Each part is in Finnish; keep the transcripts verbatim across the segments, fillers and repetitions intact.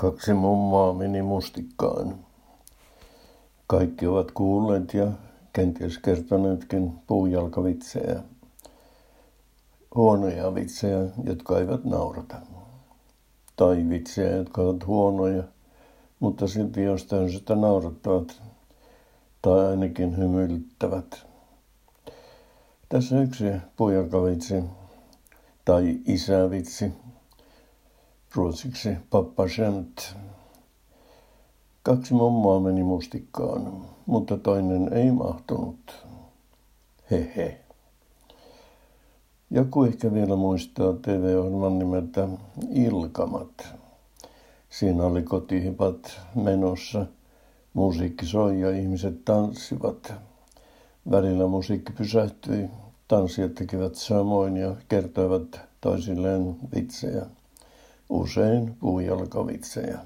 Kaksi mummoa meni mustikkaan. Kaikki ovat kuulleet ja kenties kertoneetkin puujalkavitsejä. Huonoja vitsejä, jotka eivät naurata. Tai vitsejä, jotka ovat huonoja, mutta silti jostain sitä naurattavat tai ainakin hymyilyttävät. Tässä yksi puujalkavitsi tai isävitsi. Ruotsiksi pappa skämt. Kaksi mummoa meni mustikkaan, mutta toinen ei mahtunut. Hehe. Joku ehkä vielä muistaa T V-ohjelman nimeltä Ilkamat. Siinä oli kotihipat menossa. Musiikki soi ja ihmiset tanssivat. Välillä musiikki pysähtyi. Tanssijat tekivät samoin ja kertoivat toisilleen vitsejä. Usein puujalkavitsejä.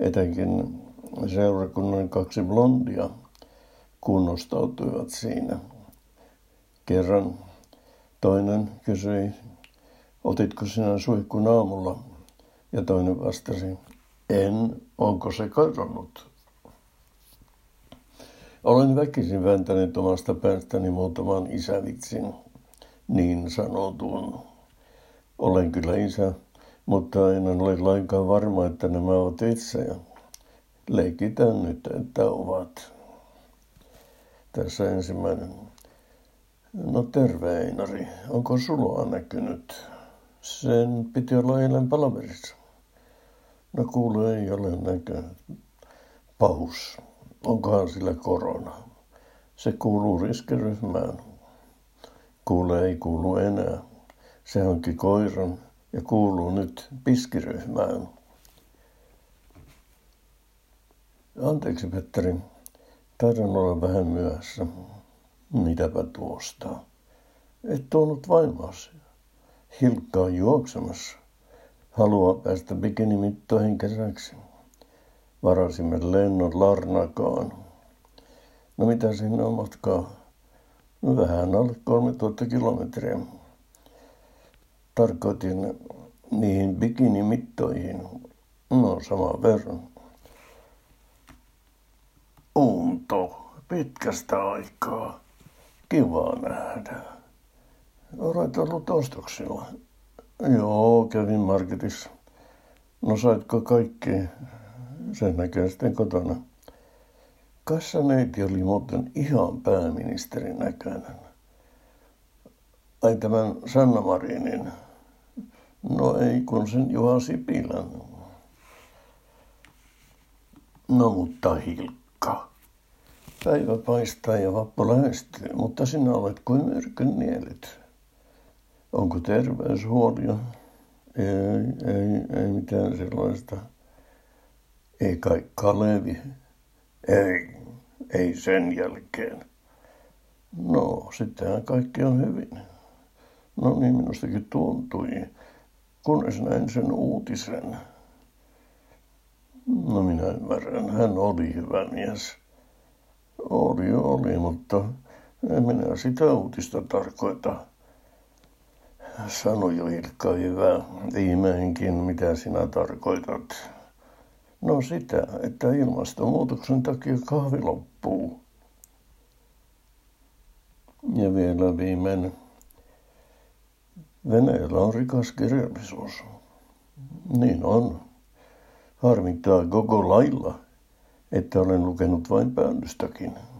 Etenkin seurakunnan kaksi blondia kunnostautuivat siinä. Kerran toinen kysyi, otitko sinä suihkun aamulla? Ja toinen vastasi, en, onko se kadonnut? Olen väkisin vääntänyt omasta päästäni muutaman isävitsin, niin sanotun. Olen kyllä isä. Mutta en ole lainkaan varma, että nämä ovat vitsejä. Leikitään nyt, että ovat. Tässä ensimmäinen. No terve Einari, onko suloa näkynyt? Sen piti olla eilen palaverissa. No kuule, ei ole näkynyt. Paus, onkohan sillä korona? Se kuuluu riskiryhmään. Kuule, ei kuulu enää. Se hankki koiran. Ja kuuluu nyt piskiryhmään. Anteeksi, Petteri. Taidan olla vähän myöhässä. Mitäpä tuosta? Et tuonut vaimoasi. Hilkka on juoksemassa. Haluaa päästä bikinimittoihin kesäksi. Varasimme lennon Larnakaan. No mitä sinne on matkaa? No vähän alle kolmetuhatta kilometriä. Tarkoitin niihin bikinimittoihin. No, saman verran. Unto, pitkästä aikaa. Kiva nähdä. Olet ollut ostoksilla. Joo, kävin marketissa. No, saitko kaikki? Sen näkee sitten kotona. Kassaneiti oli muuten ihan pääministerin näköinen. Ai tämän Sanna Marinin. No ei, kun sen Juha Sipilän. No mutta Hilkka. Päivä paistaa ja vappu lähestyy, mutta sinä olet kuin myrkyn nielit. Onko terveyshuolia? Ei, ei, ei mitään sellaista. Ei kai Kalevi. Ei, ei sen jälkeen. No, sittenhän kaikki on hyvin. No niin, minustakin tuntui. Kunnes näin sen uutisen. No minä ymmärrän, hän oli hyvä mies. Oli, oli, mutta en minä sitä uutista tarkoita. Sano jo Ilkka, hyvä, viimeinkin, mitä sinä tarkoitat. No sitä, että ilmastonmuutoksen takia kahvi loppuu. Ja vielä viimeinen. Venäjällä on rikas kirjallisuus. Niin on. Harmittaa koko lailla, että olen lukenut vain päällystäkin.